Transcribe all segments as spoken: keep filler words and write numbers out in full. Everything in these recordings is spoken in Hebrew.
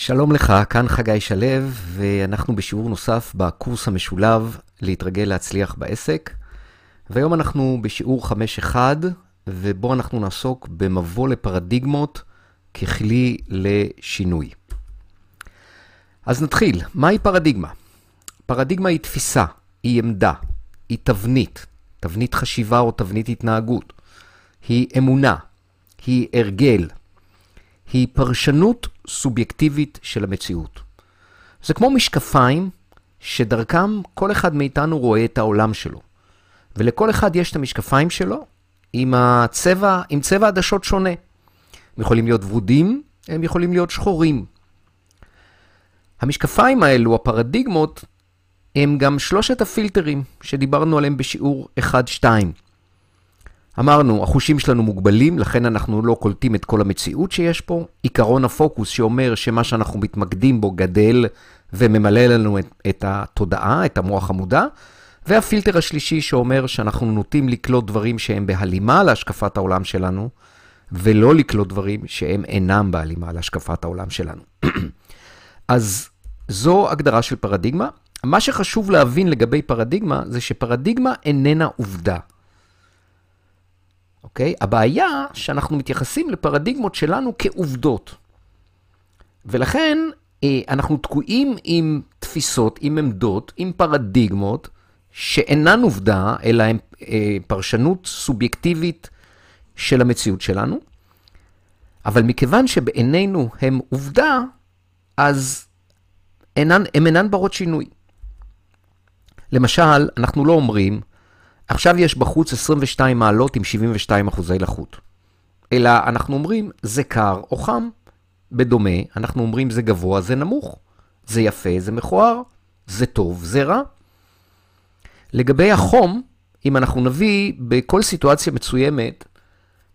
שלום לך, כאן חגי שלב, ואנחנו בשיעור נוסף בקורס המשולב להתרגל להצליח בעסק. והיום אנחנו בשיעור חמש נקודה אחת, ובו אנחנו נעסוק במבוא לפרדיגמות ככלי לשינוי. אז נתחיל. מהי פרדיגמה? פרדיגמה היא תפיסה, היא עמדה, היא תבנית, תבנית חשיבה או תבנית התנהגות. היא אמונה, היא הרגל. היא פרשנות סובייקטיבית של המציאות. זה כמו משקפיים שדרכם כל אחד מאיתנו רואה את העולם שלו. ולכל אחד יש את המשקפיים שלו עם הצבע, עם צבע עדשות שונה. הם יכולים להיות ורודים, הם יכולים להיות שחורים. המשקפיים האלו, הפרדיגמות, הם גם שלושת הפילטרים שדיברנו עליהם בשיעור אחת שתיים. אמרנו, החושים שלנו מוגבלים, לכן אנחנו לא קולטים את כל המציאות שיש פה. עיקרון הפוקוס שאומר שמה שאנחנו מתמקדים בו גדל וממלא לנו את, את התודעה, את המוח המודע. והפילטר השלישי שאומר שאנחנו נוטים לקלוט דברים שהם בהלימה להשקפת העולם שלנו, ולא לקלוט דברים שהם אינם בהלימה להשקפת העולם שלנו. אז זו הגדרה של פרדיגמה. מה שחשוב להבין לגבי פרדיגמה זה שפרדיגמה איננה עובדה. אוקיי? הבעיה שאנחנו מתייחסים לפרדיגמות שלנו כעובדות. ולכן אנחנו תקועים עם תפיסות, עם עמדות, עם פרדיגמות שאינן עובדה, אלא הן פרשנות סובייקטיבית של המציאות שלנו. אבל מכיוון שבעינינו הן עובדה, אז אינן, הן אינן ברות שינוי. למשל, אנחנו לא אומרים, עכשיו יש בחוץ עשרים ושתיים מעלות עם שבעים ושתיים אחוזי לחות. אלא אנחנו אומרים, זה קר או חם. בדומה, אנחנו אומרים, זה גבוה, זה נמוך. זה יפה, זה מכוער. זה טוב, זה רע. לגבי החום, אם אנחנו נביא בכל סיטואציה מצוימת,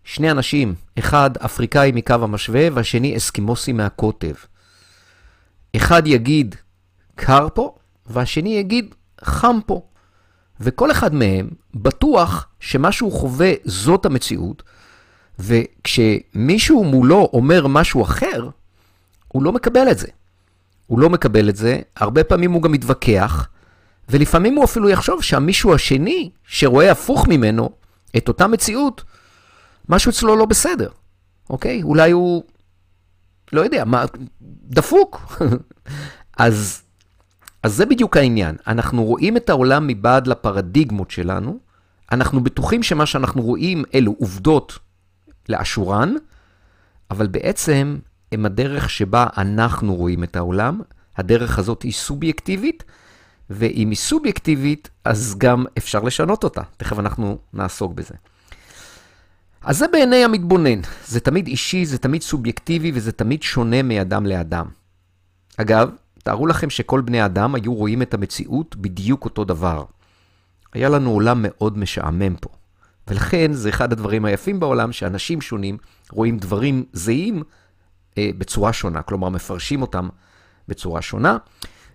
שני אנשים, אחד אפריקאי מקו המשווה, והשני אסקימוסי מהקוטב. אחד יגיד, קר פה, והשני יגיד, חם פה. וכל אחד מהם בטוח שמה שהוא חווה זאת המציאות, וכשמישהו מולו אומר משהו אחר, הוא לא מקבל את זה. הוא לא מקבל את זה, הרבה פעמים הוא גם מתווכח, ולפעמים הוא אפילו יחשוב שהמישהו השני שרואה הפוך ממנו את אותה מציאות, משהו אצלו לא בסדר. אוקיי? אולי הוא, לא יודע, מה, דפוק. אז... אז זה בדיוק העניין. אנחנו רואים את העולם מבעד לפרדיגמות שלנו, אנחנו בטוחים שמה שאנחנו רואים אלו עובדות לאשורן, אבל בעצם הם הדרך שבה אנחנו רואים את העולם. הדרך הזאת היא סובייקטיבית, ואם היא סובייקטיבית, אז גם אפשר לשנות אותה. תכף אנחנו נעסוק בזה. אז זה בעיני המתבונן. זה תמיד אישי, זה תמיד סובייקטיבי, וזה תמיד שונה מאדם לאדם. אגב, תארו לכם שכל בני האדם היו רואים את המציאות בדיוק אותו דבר. היה לנו עולם מאוד משעמם פה. ולכן זה אחד הדברים היפים בעולם שאנשים שונים רואים דברים זהים אה, בצורה שונה. כלומר, מפרשים אותם בצורה שונה.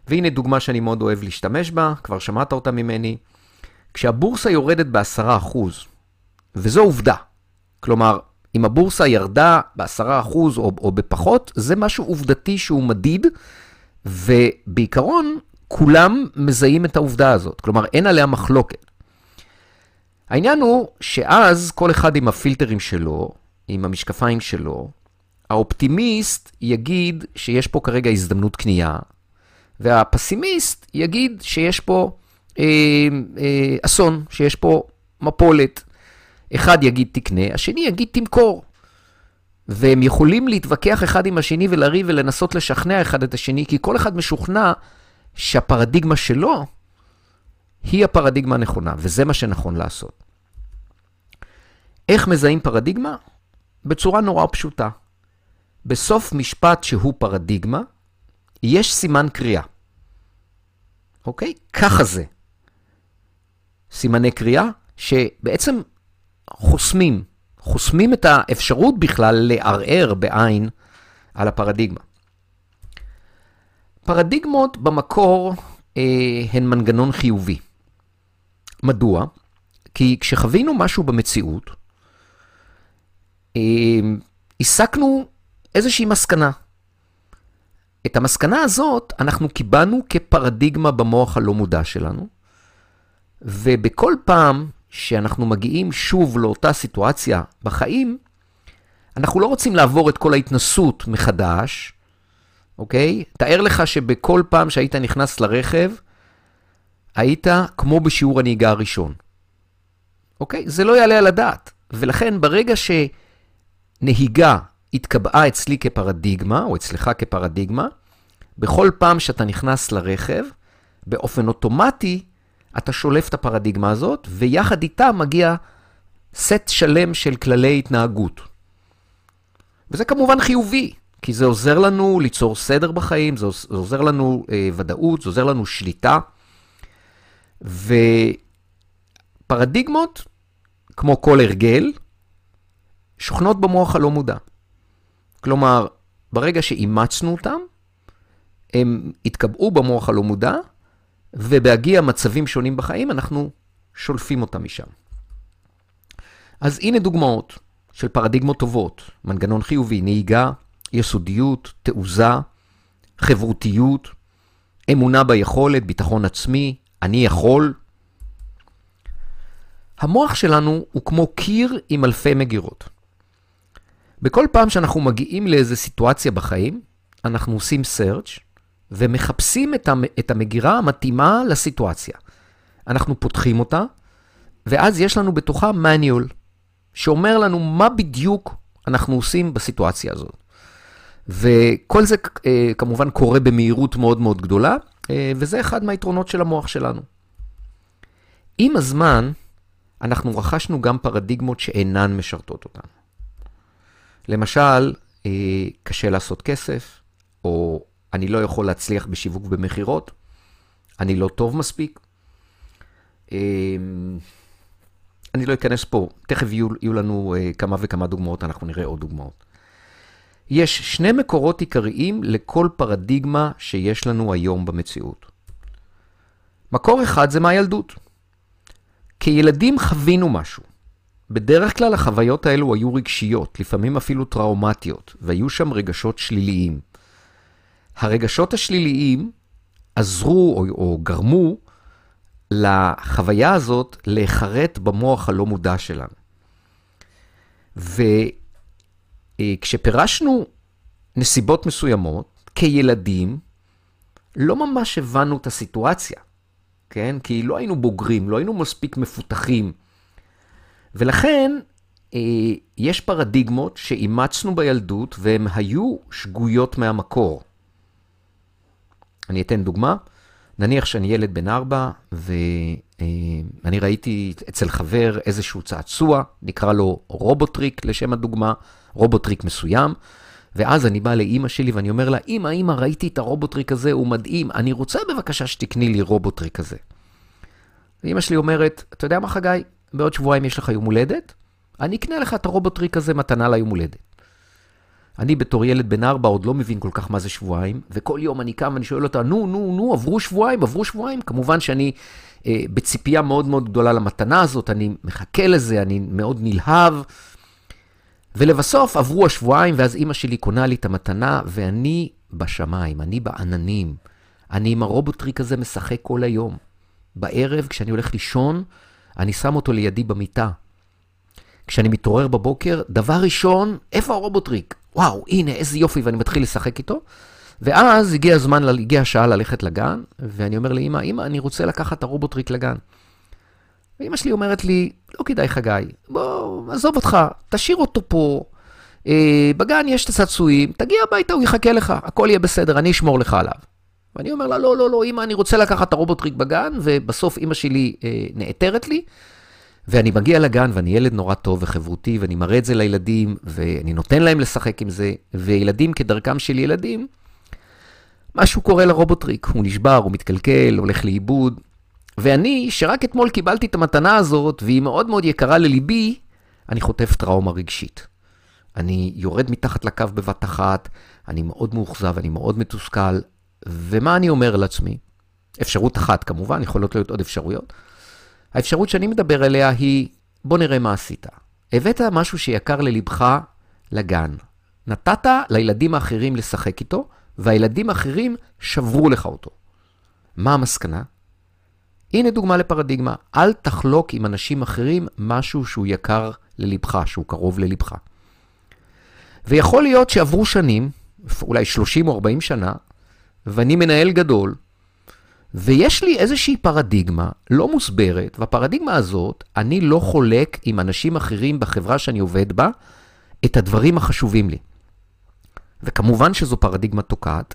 והנה דוגמה שאני מאוד אוהב להשתמש בה, כבר שמעת אותה ממני. כשהבורסה יורדת בעשרה אחוז, וזו עובדה. כלומר, אם הבורסה ירדה בעשרה אחוז או, או בפחות, זה משהו עובדתי שהוא מדיד, ובעיקרון כולם מזהים את העובדה הזאת. כלומר, אין עליה מחלוקת. העניין הוא שאז כל אחד עם הפילטרים שלו, עם המשקפיים שלו, האופטימיסט יגיד שיש פה כרגע הזדמנות קנייה, והפסימיסט יגיד שיש פה אה, אה, אסון, שיש פה מפולת. אחד יגיד תקנה, השני יגיד תמכור. והם יכולים להתווכח אחד עם השני ולריב ולנסות לשכנע אחד את השני, כי כל אחד משוכנע שהפרדיגמה שלו היא הפרדיגמה הנכונה, וזה מה שנכון לעשות. איך מזהים פרדיגמה? בצורה נורא פשוטה. בסוף משפט שהוא פרדיגמה, יש סימן קריאה. אוקיי? ככה זה. סימני קריאה שבעצם חוסמים. חוסמים את האפשרות בכלל לערער בעין על הפרדיגמה. פרדיגמות במקור אה, הן מנגנון חיובי. מדוע? כי כשחווינו משהו במציאות, אה, עסקנו איזושהי מסקנה. את המסקנה הזאת אנחנו קיבלנו כפרדיגמה במוח הלא מודע שלנו, ובכל פעם שאנחנו מגיעים שוב לאותה סיטואציה בחיים, אנחנו לא רוצים לעבור את כל ההתנסות מחדש, אוקיי? תאר לך שבכל פעם שהיית נכנס לרכב, היית כמו בשיעור הנהיגה הראשון. אוקיי? זה לא יעלה על הדעת. ולכן ברגע שנהיגה התקבעה אצלי כפרדיגמה, או אצלך כפרדיגמה, בכל פעם שאתה נכנס לרכב, באופן אוטומטי, אתה שולף את הפרדיגמה הזאת, ויחד איתה מגיע סט שלם של כללי התנהגות. וזה כמובן חיובי, כי זה עוזר לנו ליצור סדר בחיים, זה עוזר לנו אה, ודאות, זה עוזר לנו שליטה. ופרדיגמות, כמו כל הרגל, שוכנות במוח הלא מודע. כלומר, ברגע שאימצנו אותם, הם התקבעו במוח הלא מודע, ובהגיע מצבים שונים בחיים, אנחנו שולפים אותם משם. אז הנה דוגמאות של פרדיגמות טובות, מנגנון חיובי, נהיגה, יסודיות, תעוזה, חברותיות, אמונה ביכולת, ביטחון עצמי, אני יכול. המוח שלנו הוא כמו קיר עם אלפי מגירות. בכל פעם שאנחנו מגיעים לאיזו סיטואציה בחיים, אנחנו עושים search ומחפשים את המגירה המתאימה לסיטואציה. אנחנו פותחים אותה, ואז יש לנו בתוכה מניול, שאומר לנו מה בדיוק אנחנו עושים בסיטואציה הזאת. וכל זה כמובן קורה במהירות מאוד מאוד גדולה, וזה אחד מהיתרונות של המוח שלנו. עם הזמן, אנחנו רכשנו גם פרדיגמות שאינן משרתות אותנו. למשל, קשה לעשות כסף, או אני לא יכול להצליח בשיווק במחירות, אני לא טוב מספיק. אני לא אכנס פה, תכף יהיו, יהיו לנו כמה וכמה דוגמאות, אנחנו נראה עוד דוגמאות. יש שני מקורות עיקריים לכל פרדיגמה שיש לנו היום במציאות. מקור אחד זה מהילדות. כילדים חווינו משהו. בדרך כלל החוויות האלו היו רגשיות, לפעמים אפילו טראומטיות, והיו שם רגשות שליליים. הרגשות השליליים עזרו או, או גרמו לחוויה הזאת להיחרט במוח הלא מודע שלנו. וכשפרשנו נסיבות מסוימות, כילדים, לא ממש הבנו את הסיטואציה, כן? כי לא היינו בוגרים, לא היינו מספיק מפותחים. ולכן יש פרדיגמות שאימצנו בילדות והן היו שגויות מהמקור. אני אתן דוגמה. נניח שאני ילד בן ארבע, ואני ראיתי אצל חבר איזשהו צעצוע, נקרא לו רובוטריק לשם הדוגמה, רובוטריק מסוים, ואז אני בא לאמא שלי ואני אומר לה, אמא, אמא, ראיתי את הרובוטריק הזה, הוא מדהים, אני רוצה בבקשה שתקני לי רובוטריק הזה. ואמא שלי אומרת, אתה יודע מה חגי, בעוד שבועיים יש לך יום הולדת, אני אקנה לך את הרובוטריק הזה מתנה ליום הולדת. אני בתור ילד בן ארבע עוד לא מבין כל כך מה זה שבועיים, וכל יום אני קם ואני שואל אותה, נו, נו, נו, עברו שבועיים, עברו שבועיים. כמובן שאני אה, בציפייה מאוד מאוד גדולה למתנה הזאת, אני מחכה לזה, אני מאוד נלהב. ולבסוף עברו השבועיים, ואז אמא שלי קונה לי את המתנה, ואני בשמיים, אני בעננים. אני עם הרובוטריק הזה משחק כל היום. בערב, כשאני הולך לישון, אני שם אותו לידי במיטה. כשאני מתעורר בבוקר, דבר ראשון, איפה הרובוטריק? וואו, הנה, איזה יופי, ואני מתחיל לשחק איתו. ואז הגיע הזמן, הגיע השעה ללכת לגן, ואני אומר לאמא, אמא, אני רוצה לקחת את הרובוטריק לגן. ואמא שלי אומרת לי, לא כדאי חגי, בוא, עזוב אותך, תשאיר אותו פה, אה, בגן יש את הצעצועים, תגיע הביתה, הוא יחכה לך, הכל יהיה בסדר, אני אשמור לך עליו. ואני אומר לה, לא, לא, לא, אמא, אני רוצה לקחת את הרובוטריק בגן, ובסוף אמא שלי אה, נעתרת לי, ואני מגיע לגן, ואני ילד נורא טוב וחברותי, ואני מראה את זה לילדים, ואני נותן להם לשחק עם זה, וילדים כדרכם של ילדים, משהו קורה לרובוטריק, הוא נשבר, הוא מתקלקל, הולך לאיבוד, ואני, שרק אתמול קיבלתי את המתנה הזאת, והיא מאוד מאוד יקרה לליבי, אני חוטף טראומה רגשית. אני יורד מתחת לקו בבת אחת, אני מאוד מאוכזב, אני מאוד מתוסכל, ומה אני אומר לעצמי? אפשרות אחת כמובן, יכולות להיות עוד אפשרויות, האפשרות שאני מדבר עליה היא, בוא נראה מה עשית. הבאת משהו שיקר ללבך לגן. נתת לילדים האחרים לשחק איתו, והילדים האחרים שברו לך אותו. מה המסקנה? הנה דוגמה לפרדיגמה, אל תחלוק עם אנשים אחרים משהו שהוא יקר ללבך, שהוא קרוב ללבך. ויכול להיות שעברו שנים, אולי שלושים או ארבעים שנה, ואני מנהל גדול, ויש לי איזושהי פרדיגמה לא מוסברת, והפרדיגמה הזאת, אני לא חולק עם אנשים אחרים בחברה שאני עובד בה, את הדברים החשובים לי. וכמובן שזו פרדיגמה תוקעת,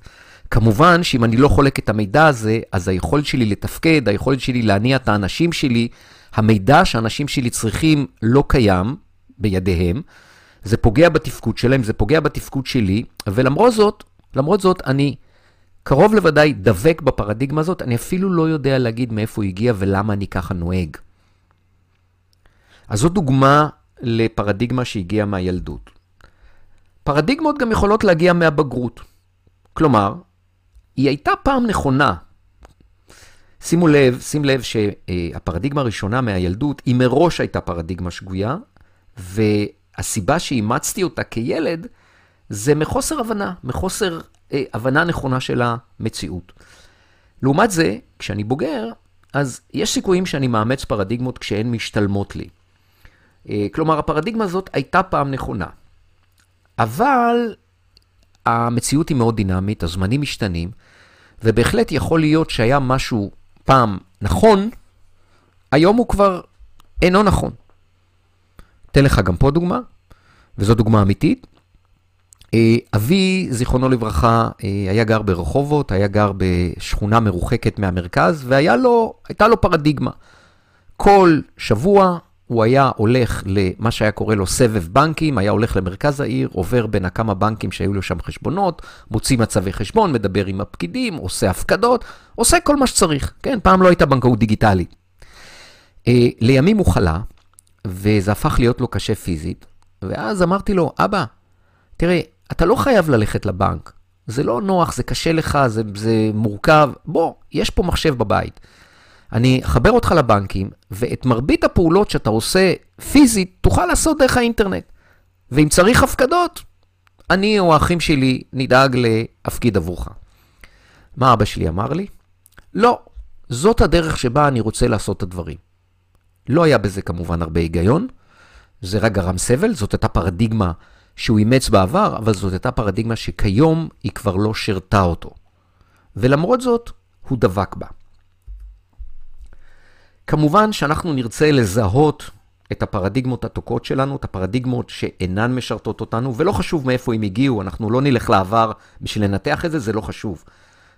כמובן שאם אני לא חולק את המידע הזה, אז היכולת שלי לתפקד, היכולת שלי להניע את האנשים שלי, המידע שהאנשים שלי צריכים לא קיים בידיהם, זה פוגע בתפקוד שלהם, זה פוגע בתפקוד שלי, ולמרות זאת, למרות זאת אני קרוב לוודאי דבק בפרדיגמה הזאת, אני אפילו לא יודע להגיד מאיפה הוא הגיע ולמה אני ככה נוהג. אז זו דוגמה לפרדיגמה שהגיעה מהילדות. פרדיגמות גם יכולות להגיע מהבגרות. כלומר, היא הייתה פעם נכונה. שימו לב, שים לב שהפרדיגמה הראשונה מהילדות, היא מראש הייתה פרדיגמה שגויה, והסיבה שאימצתי אותה כילד, זה מחוסר הבנה, מחוסר אה, הבנה נכונה של המציאות. לעומת זה, כשאני בוגר, אז יש סיכויים שאני מאמץ פרדיגמות כשהן משתלמות לי. אה, כלומר, הפרדיגמה הזאת הייתה פעם נכונה. אבל המציאות היא מאוד דינמית, הזמנים משתנים, ובהחלט יכול להיות שהיה משהו פעם נכון, היום הוא כבר אינו נכון. אתן לך גם פה דוגמה, וזו דוגמה אמיתית. אבי, זיכרונו לברכה, היה גר ברחובות, היה גר בשכונה מרוחקת מהמרכז, והייתה לו, לו פרדיגמה. כל שבוע הוא היה הולך למה שהיה קורא לו סבב בנקים, היה הולך למרכז העיר, עובר בין כמה בנקים שהיו לו שם חשבונות, מוציא מצבי חשבון, מדבר עם הפקידים, עושה הפקדות, עושה כל מה שצריך. כן, פעם לא הייתה בנקאות דיגיטלית. לימים הוא חלה, וזה הפך להיות לו קשה פיזית, ואז אמרתי לו, אבא, תראה, אתה לא חייב ללכת לבנק, זה לא נוח, זה קשה לך, זה, זה מורכב, בוא, יש פה מחשב בבית. אני אחבר אותך לבנקים, ואת מרבית הפעולות שאתה עושה פיזית, תוכל לעשות דרך האינטרנט. ואם צריך הפקדות, אני או האחים שלי נדאג להפקיד עבורך. מה אבא שלי אמר לי? לא, זאת הדרך שבה אני רוצה לעשות את הדברים. לא היה בזה כמובן הרבה היגיון, זה רק גרם סבל, זאת הייתה פרדיגמה שהוא אימץ בעבר, אבל זאת הייתה פרדיגמה שכיום היא כבר לא שרתה אותו. ולמרות זאת, הוא דבק בה. כמובן שאנחנו נרצה לזהות את הפרדיגמות התוקעות שלנו, את הפרדיגמות שאינן משרתות אותנו, ולא חשוב מאיפה הם הגיעו, אנחנו לא נלך לעבר בשביל לנתח את זה, זה לא חשוב.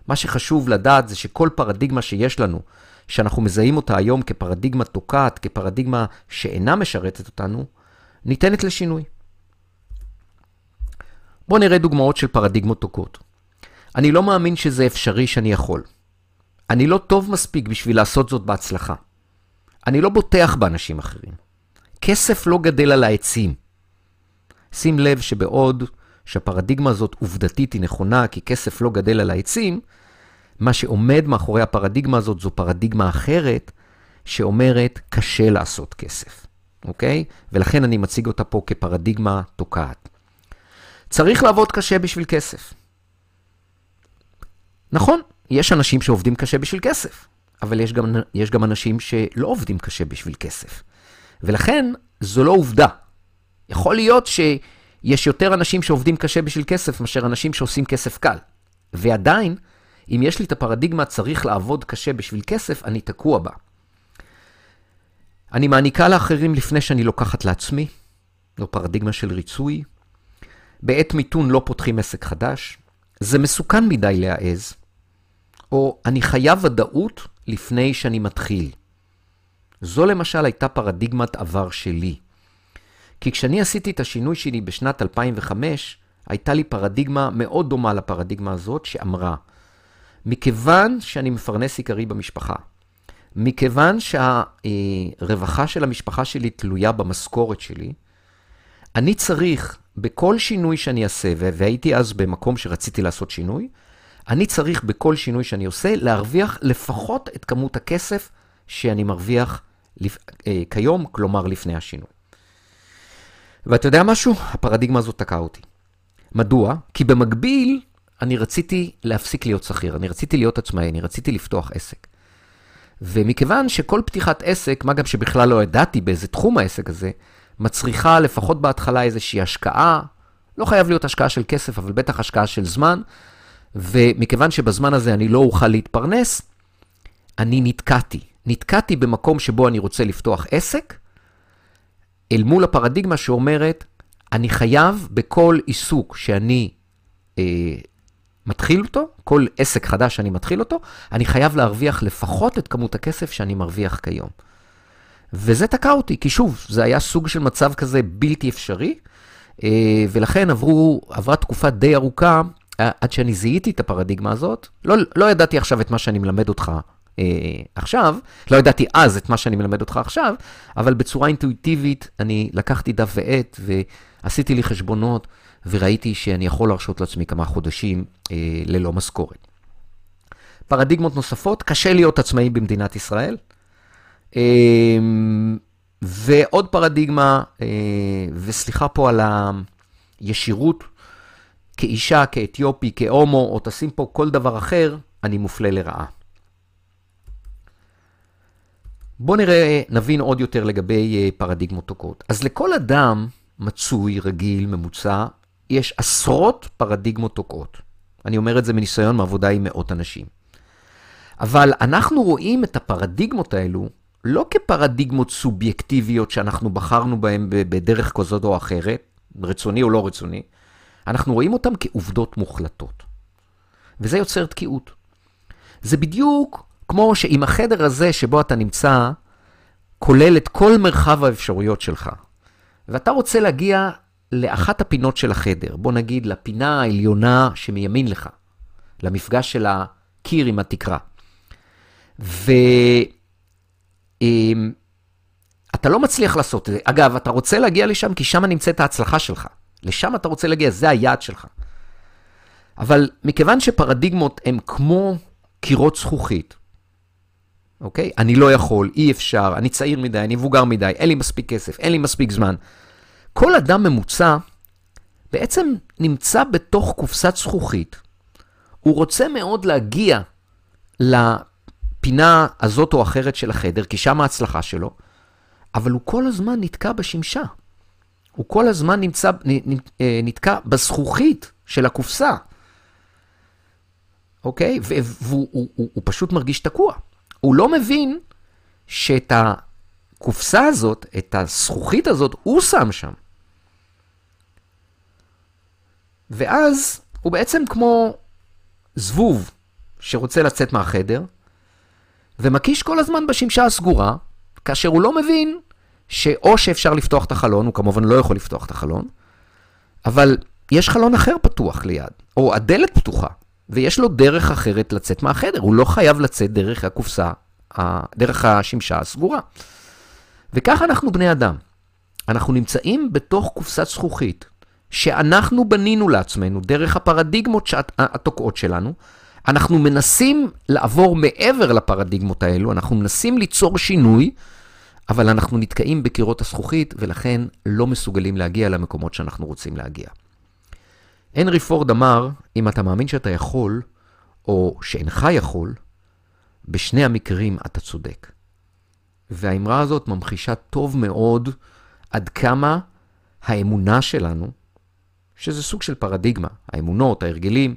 מה שחשוב לדעת זה שכל פרדיגמה שיש לנו, שאנחנו מזהים אותה היום כפרדיגמה תוקעת, כפרדיגמה שאינה משרתת אותנו, ניתנת לשינוי. בואו נראה דוגמאות של פרדיגמות תוקעות. אני לא מאמין שזה אפשרי שאני יכול. אני לא טוב מספיק בשביל לעשות זאת בהצלחה. אני לא בוטח באנשים אחרים. כסף לא גדל על העצים. שים לב שבעוד שהפרדיגמה הזאת עובדתית היא נכונה, כי כסף לא גדל על העצים, מה שעומד מאחורי הפרדיגמה הזאת זו פרדיגמה אחרת, שאומרת קשה לעשות כסף. אוקיי? ולכן אני מציג אותה פה כפרדיגמה תוקעת. צריך לעבוד קשה בשביל כסף. נכון? יש אנשים שעובדים קשה בשביל כסף. אבל יש גם, יש גם אנשים שלא עובדים קשה בשביל כסף. ולכן זו לא עובדה. יכול להיות שיש יותר אנשים שעובדים קשה בשביל כסף, מאשר אנשים שעושים כסף קל. ועדיין, אם יש לי את הפרדיגמה, צריך לעבוד קשה בשביל כסף, אני תקוע בה. אני מעניקה לאחרים לפני שאני לוקחת לעצמי. זו פרדיגמה של ריצוי. בעת מיתון לא פותחים עסק חדש. זה מסוכן מדי להעז. או אני חייב ודאות לפני שאני מתחיל. זו למשל הייתה פרדיגמת עבר שלי. כי כשאני עשיתי את השינוי שלי בשנת אלפיים וחמש, הייתה לי פרדיגמה מאוד דומה לפרדיגמה הזאת שאמרה, מכיוון שאני מפרנס עיקרי במשפחה, מכיוון שהרווחה של המשפחה שלי תלויה במשכורת שלי, אני צריך בכל שינוי שאני אעשה, והייתי אז במקום שרציתי לעשות שינוי, אני צריך בכל שינוי שאני עושה להרוויח לפחות את כמות הכסף שאני מרוויח כיום, כלומר לפני השינוי. ואתה יודע משהו? הפרדיגמה הזאת תקעה אותי. מדוע? כי במקביל אני רציתי להפסיק להיות שכיר, אני רציתי להיות עצמאי, אני רציתי לפתוח עסק. ומכיוון שכל פתיחת עסק, מה גם שבכלל לא ידעתי באיזה תחום העסק הזה, מצריכה לפחות בהתחלה איזושהי השקעה, לא חייב להיות השקעה של כסף, אבל בטח השקעה של זמן, ומכיוון שבזמן הזה אני לא אוכל להתפרנס, אני נתקעתי. נתקעתי במקום שבו אני רוצה לפתוח עסק, אל מול הפרדיגמה שאומרת, אני חייב בכל עיסוק שאני אה, מתחיל אותו, כל עסק חדש שאני מתחיל אותו, אני חייב להרוויח לפחות את כמות הכסף שאני מרוויח כיום. וזה תקע אותי, כי שוב, זה היה סוג של מצב כזה בלתי אפשרי, אה, ולכן עברו, עברה תקופה די ארוכה, עד שאני זיהיתי את הפרדיגמה הזאת, לא, לא ידעתי עכשיו את מה שאני מלמד אותך אה, עכשיו, לא ידעתי אז את מה שאני מלמד אותך עכשיו, אבל בצורה אינטואיטיבית אני לקחתי דף ועט ועשיתי לי חשבונות, וראיתי שאני יכול להרשות לעצמי כמה חודשים אה, ללא משכורת. פרדיגמות נוספות, קשה להיות עצמאי במדינת ישראל, אה, ועוד פרדיגמה, אה, וסליחה פה על הישירות, כאישה, כאתיופי, כהומו, או תשים פה כל דבר אחר, אני מופלה לרעה. בוא נראה, נבין עוד יותר לגבי פרדיגמות תוקעות. אז לכל אדם מצוי, רגיל, ממוצע, יש עשרות פרדיגמות תוקעות. אני אומר את זה מניסיון מעבודה עם מאות אנשים. אבל אנחנו רואים את הפרדיגמות האלו לא כפרדיגמות סובייקטיביות שאנחנו בחרנו בהן בדרך כזאת או אחרת, רצוני או לא רצוני, אנחנו רואים אותם כעובדות מוחלטות. וזה יוצר תקיעות. זה בדיוק כמו שאם החדר הזה שבו אתה נמצא, כולל את כל מרחב האפשרויות שלך. ואתה רוצה להגיע לאחת הפינות של החדר. בוא נגיד לפינה העליונה שמימין לך. למפגש של הקיר עם התקרה. ו... אתה לא מצליח לעשות את זה. אגב, אתה רוצה להגיע לשם כי שם נמצאת ההצלחה שלך. לשם אתה רוצה להגיע, זה היעד שלך. אבל מכיוון שפרדיגמות הם כמו קירות זכוכית, אוקיי? אני לא יכול, אי אפשר, אני צעיר מדי, אני מבוגר מדי, אין לי מספיק כסף, אין לי מספיק זמן. כל אדם ממוצע בעצם נמצא בתוך קופסת זכוכית. הוא רוצה מאוד להגיע לפינה הזאת או אחרת של החדר, כי שם ההצלחה שלו, אבל הוא כל הזמן נתקע בשמשה. הוא כל הזמן נמצא, נתקע בזכוכית של הקופסה. אוקיי? והוא הוא, הוא, הוא פשוט מרגיש תקוע. הוא לא מבין שאת הקופסה הזאת, את הזכוכית הזאת, הוא שם שם. ואז הוא בעצם כמו זבוב שרוצה לצאת מהחדר, ומקיש כל הזמן בשמשה הסגורה, כאשר הוא לא מבין שאו שאפשר לפתוח את החלון, הוא כמובן לא יכול לפתוח את החלון, אבל יש חלון אחר פתוח ליד, או הדלת פתוחה, ויש לו דרך אחרת לצאת מהחדר, הוא לא חייב לצאת דרך הקופסה, דרך השמשה הסגורה. וכך אנחנו בני אדם, אנחנו נמצאים בתוך קופסת זכוכית, שאנחנו בנינו לעצמנו, דרך הפרדיגמות התוקעות שלנו, אנחנו מנסים לעבור מעבר לפרדיגמות האלו, אנחנו מנסים ליצור שינוי, אבל אנחנו נתקעים בקירות הזכוכית, ולכן לא מסוגלים להגיע למקומות שאנחנו רוצים להגיע. הנרי פורד אמר, אם אתה מאמין שאתה יכול, או שאינך יכול, בשני המקרים אתה צודק. והאמרה הזאת ממחישה טוב מאוד, עד כמה האמונה שלנו, שזה סוג של פרדיגמה, האמונות, ההרגלים,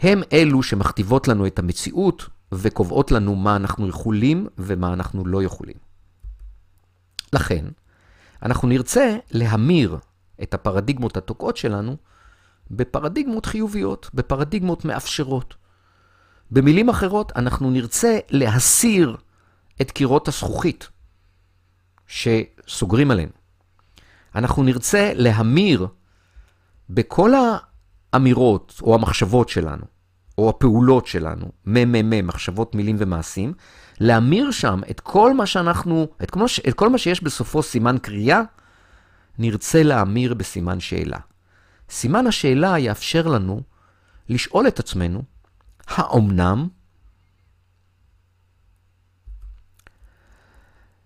הם אלו שמכתיבות לנו את המציאות, וקובעות לנו מה אנחנו יכולים ומה אנחנו לא יכולים. לכן, אנחנו נרצה להמיר את הפרדיגמות התוקעות שלנו בפרדיגמות חיוביות, בפרדיגמות מאפשרות. במילים אחרות, אנחנו נרצה להסיר את קירות הזכוכית שסוגרים עלינו. אנחנו נרצה להמיר בכל האמירות או המחשבות שלנו, או הפעולות שלנו, מממ, מחשבות, מילים ומעשים, להמיר שם את כל מה שאנחנו, את כל, את כל מה שיש בסופו סימן קריאה, נרצה להמיר בסימן שאלה. סימן השאלה יאפשר לנו לשאול את עצמנו, האומנם?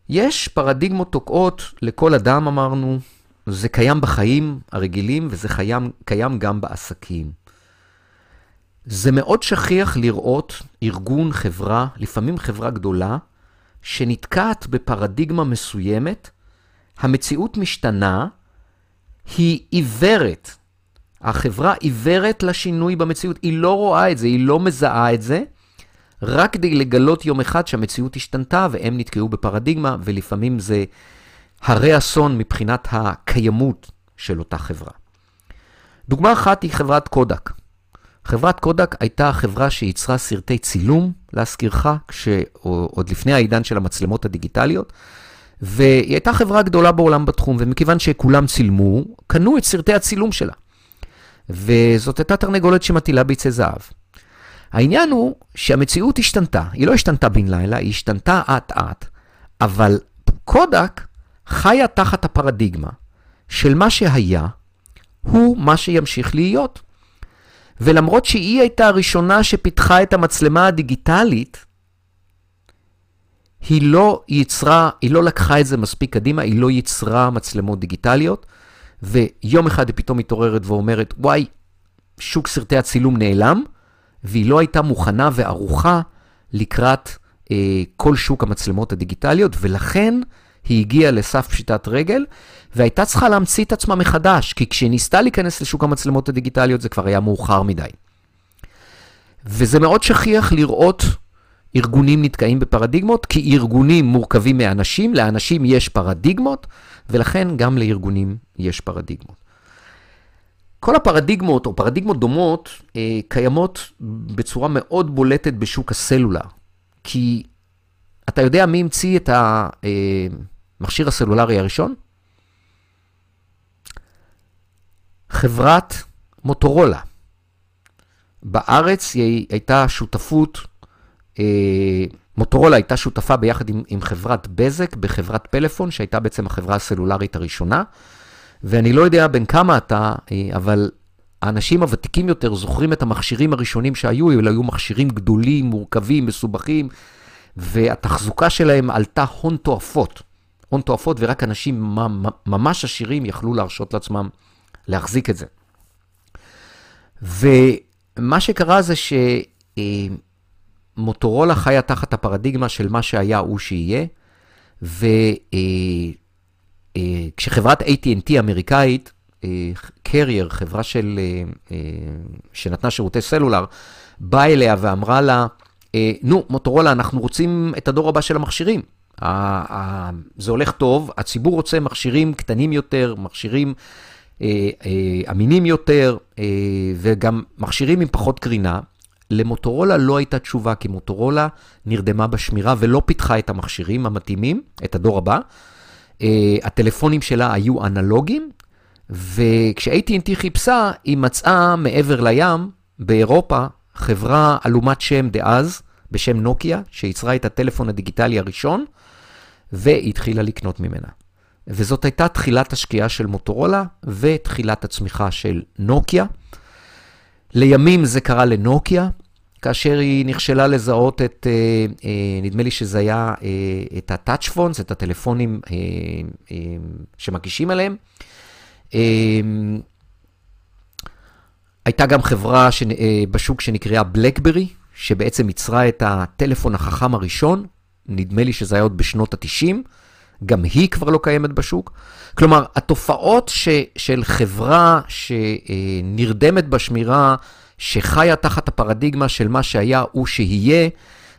יש פרדיגמות תוקעות לכל אדם, אמרנו, זה קיים בחיים הרגילים וזה קיים, קיים גם בעסקים. זה מאוד שכיח לראות ארגון, חברה, לפעמים חברה גדולה, שנתקעת בפרדיגמה מסוימת, המציאות משתנה, היא עיוורת. החברה עיוורת לשינוי במציאות, היא לא רואה את זה, היא לא מזהה את זה, רק כדי לגלות יום אחד שהמציאות השתנתה והם נתקעו בפרדיגמה, ולפעמים זה הרי אסון מבחינת הקיימות של אותה חברה. דוגמה אחת היא חברת קודק. חברת קודק הייתה החברה שייצרה סרטי צילום, להזכירך, עוד לפני העידן של המצלמות הדיגיטליות, והיא הייתה חברה גדולה בעולם בתחום, ומכיוון שכולם צילמו, קנו את סרטי הצילום שלה. וזאת הייתה תרנגולת שמטילה ביצי זהב. העניין הוא שהמציאות השתנתה, היא לא השתנתה בן לילה, היא השתנתה עט-עט, אבל קודק חיה תחת הפרדיגמה של מה שהיה, הוא מה שימשיך להיות. ולמרות שהיא הייתה הראשונה שפיתחה את המצלמה הדיגיטלית, היא לא יצרה, היא לא לקחה את זה מספיק קדימה, היא לא יצרה מצלמות דיגיטליות, ויום אחד היא פתאום מתעוררת ואומרת, וואי, שוק סרטי הצילום נעלם, והיא לא הייתה מוכנה וערוכה לקראת אה, כל שוק המצלמות הדיגיטליות, ולכן היא הגיעה לסף פשיטת רגל, והייתה צריכה להמציא את עצמה מחדש, כי כשניסתה להיכנס לשוק המצלמות הדיגיטליות, זה כבר היה מאוחר מדי. וזה מאוד שכיח לראות ארגונים נתקעים בפרדיגמות, כי ארגונים מורכבים מאנשים, לאנשים יש פרדיגמות, ולכן גם לארגונים יש פרדיגמות. כל הפרדיגמות או פרדיגמות דומות קיימות בצורה מאוד בולטת בשוק הסלולר, כי אתה יודע מי המציא את המכשיר הסלולרי הראשון? חברת מוטורולה. בארץ היא הייתה שותפות, מוטורולה הייתה שותפה ביחד עם, עם חברת בזק בחברת פלאפון, שהייתה בעצם החברה הסלולרית הראשונה, ואני לא יודע בין כמה אתה, אבל האנשים הוותיקים יותר זוכרים את המכשירים הראשונים שהיו, אלא היו מכשירים גדולים, מורכבים, מסובכים, והתחזוקה שלהם עלתה הון תועפות, הון תועפות, ורק אנשים ממש עשירים יכלו להרשות לעצמם להחזיק את זה. ומה שקרה זה שמוטורולה חיה תחת הפרדיגמה של מה שהיה הוא שיהיה, וכשחברת איי טי אנד טי אמריקאית, קרייר, חברה של, שנתנה שירותי סלולר, באה אליה ואמרה לה, נו, מוטורולה, אנחנו רוצים את הדור הבא של המכשירים. זה הולך טוב, הציבור רוצה מכשירים קטנים יותר, מכשירים אמינים יותר, וגם מכשירים עם פחות קרינה. למוטורולה לא הייתה תשובה, כי מוטורולה נרדמה בשמירה ולא פיתחה את המכשירים המתאימים, את הדור הבא. הטלפונים שלה היו אנלוגיים, וכש-איי טי אנד טי חיפשה, היא מצאה מעבר לים, באירופה, חברה אלומת שם דאז, בשם נוקיה, שיצרה את הטלפון הדיגיטלי הראשון, והתחילה לקנות ממנה. וזאת הייתה תחילת השקיעה של מוטורולה, ותחילת הצמיחה של נוקיה. לימים זה קרה לנוקיה, כאשר היא נכשלה לזהות את, נדמה לי שזה היה את הטאצ'פונס, את הטלפונים שמגישים עליהם. הייתה גם חברה ש... בשוק שנקראה בלקברי, שבעצם יצרה את הטלפון החכם הראשון, נדמה לי שזה היה עוד בשנות ה-תשעים, גם היא כבר לא קיימת בשוק. כלומר, התופעות ש... של חברה שנרדמת בשמירה, שחיה תחת הפרדיגמה של מה שהיה הוא שיהיה,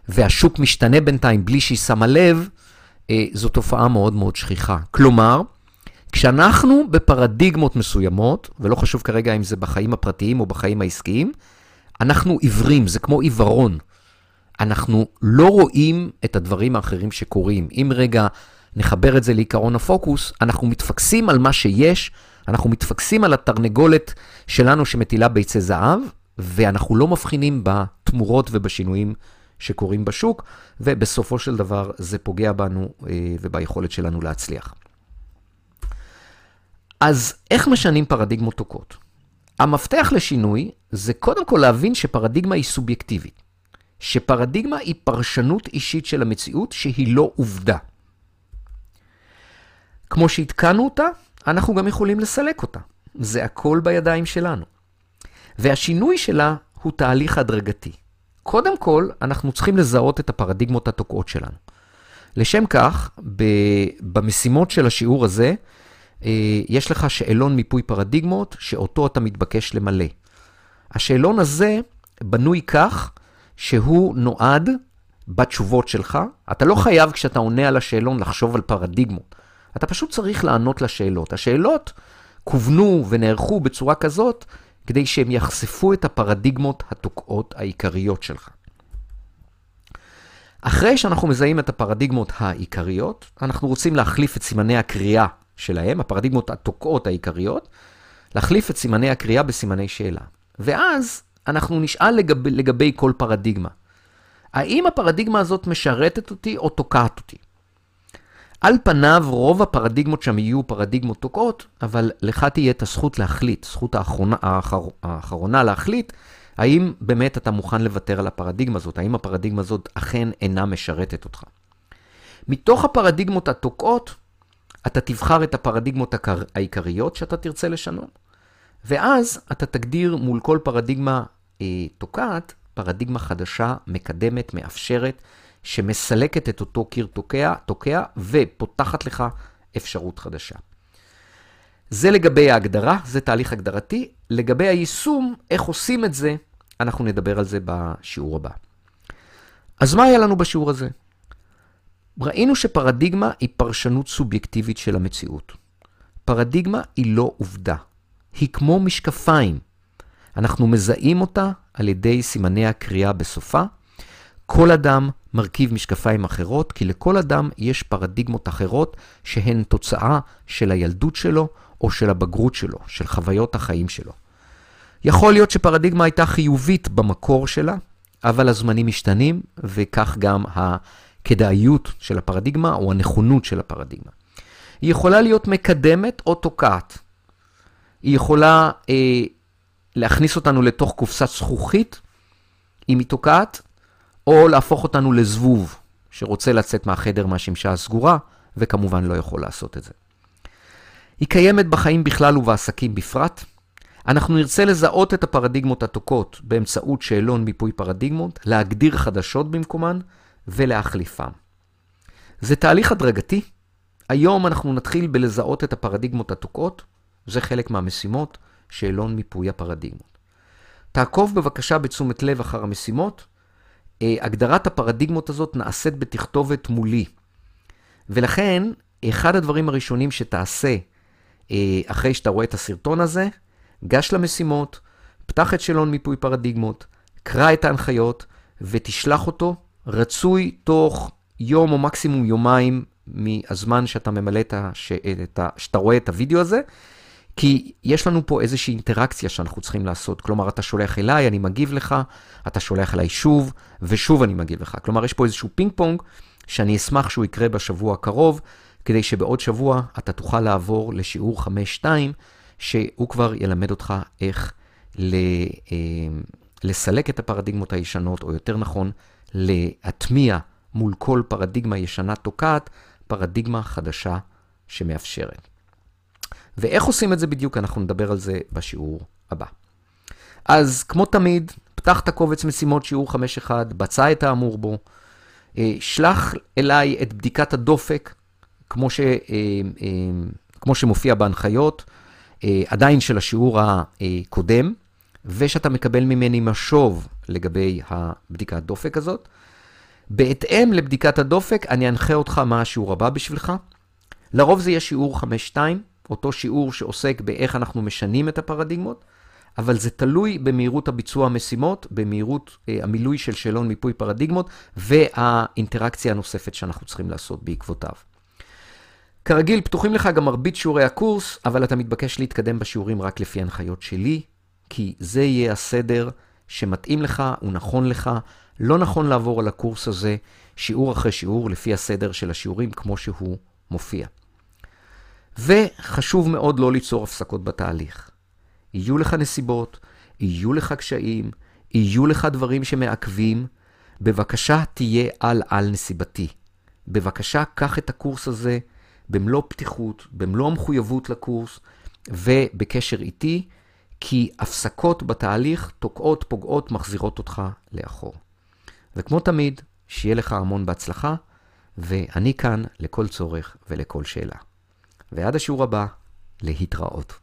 והשוק משתנה בינתיים בלי שהיא שמה לב, זו תופעה מאוד מאוד שכיחה. כלומר, כשאנחנו בפרדיגמות מסוימות, ולא חשוב כרגע אם זה בחיים הפרטיים או בחיים העסקיים, אנחנו עיוורים, זה כמו עיוורון. אנחנו לא רואים את הדברים האחרים שקורים. אם רגע נחבר את זה לעיקרון הפוקוס, אנחנו מתפקסים על מה שיש, אנחנו מתפקסים על התרנגולת שלנו שמטילה ביצי זהב, ואנחנו לא מבחינים בתמורות ובשינויים שקורים בשוק, ובסופו של דבר זה פוגע בנו וביכולת שלנו להצליח. אז איך משנים פרדיגמות תוקות? המפתח לשינוי זה קודם כל להבין שפרדיגמה היא סובייקטיבית. שפרדיגמה היא פרשנות אישית של המציאות שהיא לא עובדה. כמו שהתקנו אותה, אנחנו גם יכולים לסלק אותה. זה הכל בידיים שלנו. והשינוי שלה הוא תהליך הדרגתי. קודם כל, אנחנו צריכים לזהות את הפרדיגמות התוקעות שלנו. לשם כך, במשימות של השיעור הזה, יש לך שאלון מיפוי פרדיגמות, שאותו אתה מתבקש למלא. השאלון הזה בנוי כך שהוא נועד בתשובות שלך. אתה לא חייב כשאתה עונה על השאלון לחשוב על פרדיגמות. אתה פשוט צריך לענות לשאלות. השאלות כוונו ונערכו בצורה כזאת, כדי שהם יחשפו את הפרדיגמות התוקעות העיקריות שלך. אחרי שאנחנו מזהים את הפרדיגמות העיקריות, אנחנו רוצים להחליף את סימני הקריאה שלהם, הפרדיגמות התוקעות העיקריות, להחליף את סימני הקריאה בסימני שאלה. ואז אנחנו נשאל לגב, לגבי כל פרדיגמה. האם הפרדיגמה הזאת משרתת אותי או תוקעת אותי? על פניו רוב הפרדיגמות שם יהיו פרדיגמות תוקעות, אבל לך תהיה את הזכות להחליט, זכות האחרונה, האחר, האחרונה להחליט, האם באמת אתה מוכן לוותר על הפרדיגמה הזאת, האם הפרדיגמה הזאת אכן אינה משרתת אותך. מתוך הפרדיגמות התוקעות, אתה תבחר את הפרדיגמות העיקריות שאתה תרצה לשנות, ואז אתה תגדיר מול כל פרדיגמה אה, תוקעת, פרדיגמה חדשה, מקדמת, מאפשרת, שמסלקת את אותו קיר תוקע, תוקע ופותחת לך אפשרות חדשה. זה לגבי ההגדרה, זה תהליך הגדרתי. לגבי היישום, איך עושים את זה, אנחנו נדבר על זה בשיעור הבא. אז מה היה לנו בשיעור הזה? ראינו שפרדיגמה היא פרשנות סובייקטיבית של המציאות. פרדיגמה היא לא עובדה. היא כמו משקפיים. אנחנו מזהים אותה על ידי סימני הקריאה בסופה. כל אדם מרכיב משקפיים אחרות, כי לכל אדם יש פרדיגמות אחרות שהן תוצאה של הילדות שלו או של הבגרות שלו, של חוויות החיים שלו. יכול להיות שפרדיגמה הייתה חיובית במקור שלה, אבל הזמנים משתנים וכך גם הכדאיות של הפרדיגמה או הנכונות של הפרדיגמה. היא יכולה להיות מקדמת או תוקעת. היא יכולה אה, להכניס אותנו לתוך קופסת זכוכית אם היא תוקעת, או להפוך אותנו לזבוב שרוצה לצאת מהחדר מהשמשה הסגורה, וכמובן לא יכול לעשות את זה. היא קיימת בחיים בכלל ובעסקים בפרט. אנחנו נרצה לזהות את הפרדיגמות התוקעות באמצעות שאלון מיפוי פרדיגמות, להגדיר חדשות במקומן ולהחליפם. זה תהליך הדרגתי. היום אנחנו נתחיל בלזהות את הפרדיגמות התוקעות. זה חלק מהמשימות, שאלון מיפוי הפרדיגמות. תעקוב בבקשה בתשומת לב אחר המשימות. הגדרת הפרדיגמות הזאת נעשית בתכתובת מולי. ולכן, אחד הדברים הראשונים שתעשה אחרי שאתה רואה את הסרטון הזה, גש למשימות, פתח את שאלון מיפוי פרדיגמות, קרא את ההנחיות ותשלח אותו רצוי תוך יום או מקסימום יומיים מהזמן שאתה ממלא את ה... שאתה רואה את הוידאו הזה, כי יש לנו פה איזושהי אינטראקציה שאנחנו צריכים לעשות. כלומר, אתה שולח אליי, אני מגיב לך, אתה שולח אליי שוב, ושוב אני מגיב לך. כלומר, יש פה איזשהו פינג פונג שאני אשמח שהוא יקרה בשבוע הקרוב, כדי שבעוד שבוע אתה תוכל לעבור לשיעור חמש שתיים, שהוא כבר ילמד אותך איך לסלק את הפרדיגמות הישנות, או יותר נכון, להטמיע מול כל פרדיגמה ישנה תוקעת, פרדיגמה חדשה שמאפשרת. ואיך עושים את זה בדיוק, אנחנו נדבר על זה בשיעור הבא. אז כמו תמיד, פתח את הקובץ משימות שיעור חמש נקודה אחת, בצע את האמור בו, שלח אליי את בדיקת הדופק, כמו, ש, כמו שמופיע בהנחיות, עדיין של השיעור הקודם, ושאתה מקבל ממני משוב לגבי הבדיקת הדופק הזאת. בהתאם לבדיקת הדופק, אני אנחה אותך מה השיעור הבא בשבילך. לרוב זה יהיה שיעור חמש נקודה שתיים, אותו שיעור שעוסק באיך אנחנו משנים את הפרדיגמות, אבל זה תלוי במהירות הביצוע המשימות, במהירות אה, המילוי של שאלון מיפוי פרדיגמות, והאינטראקציה הנוספת שאנחנו צריכים לעשות בעקבותיו. כרגיל, פתוחים לך גם מרבית שיעורי הקורס, אבל אתה מתבקש להתקדם בשיעורים רק לפי הנחיות שלי, כי זה יהיה הסדר שמתאים לך ונכון לך, לא נכון לעבור על הקורס הזה שיעור אחרי שיעור לפי הסדר של השיעורים כמו שהוא מופיע. וחשוב מאוד לא ליצור הפסקות בתהליך. יהיו לך נסיבות, יהיו לך קשיים, יהיו לך דברים שמעכבים. בבקשה תהיה על על נסיבתי. בבקשה קח את הקורס הזה במלוא פתיחות, במלוא מחויבות לקורס ובקשר איתי, כי הפסקות בתהליך תוקעות, פוגעות, מחזירות אותך לאחור. וכמו תמיד, שיהיה לך המון בהצלחה, ואני כאן לכל צורך ולכל שאלה. ועד השיעור הבא, להתראות.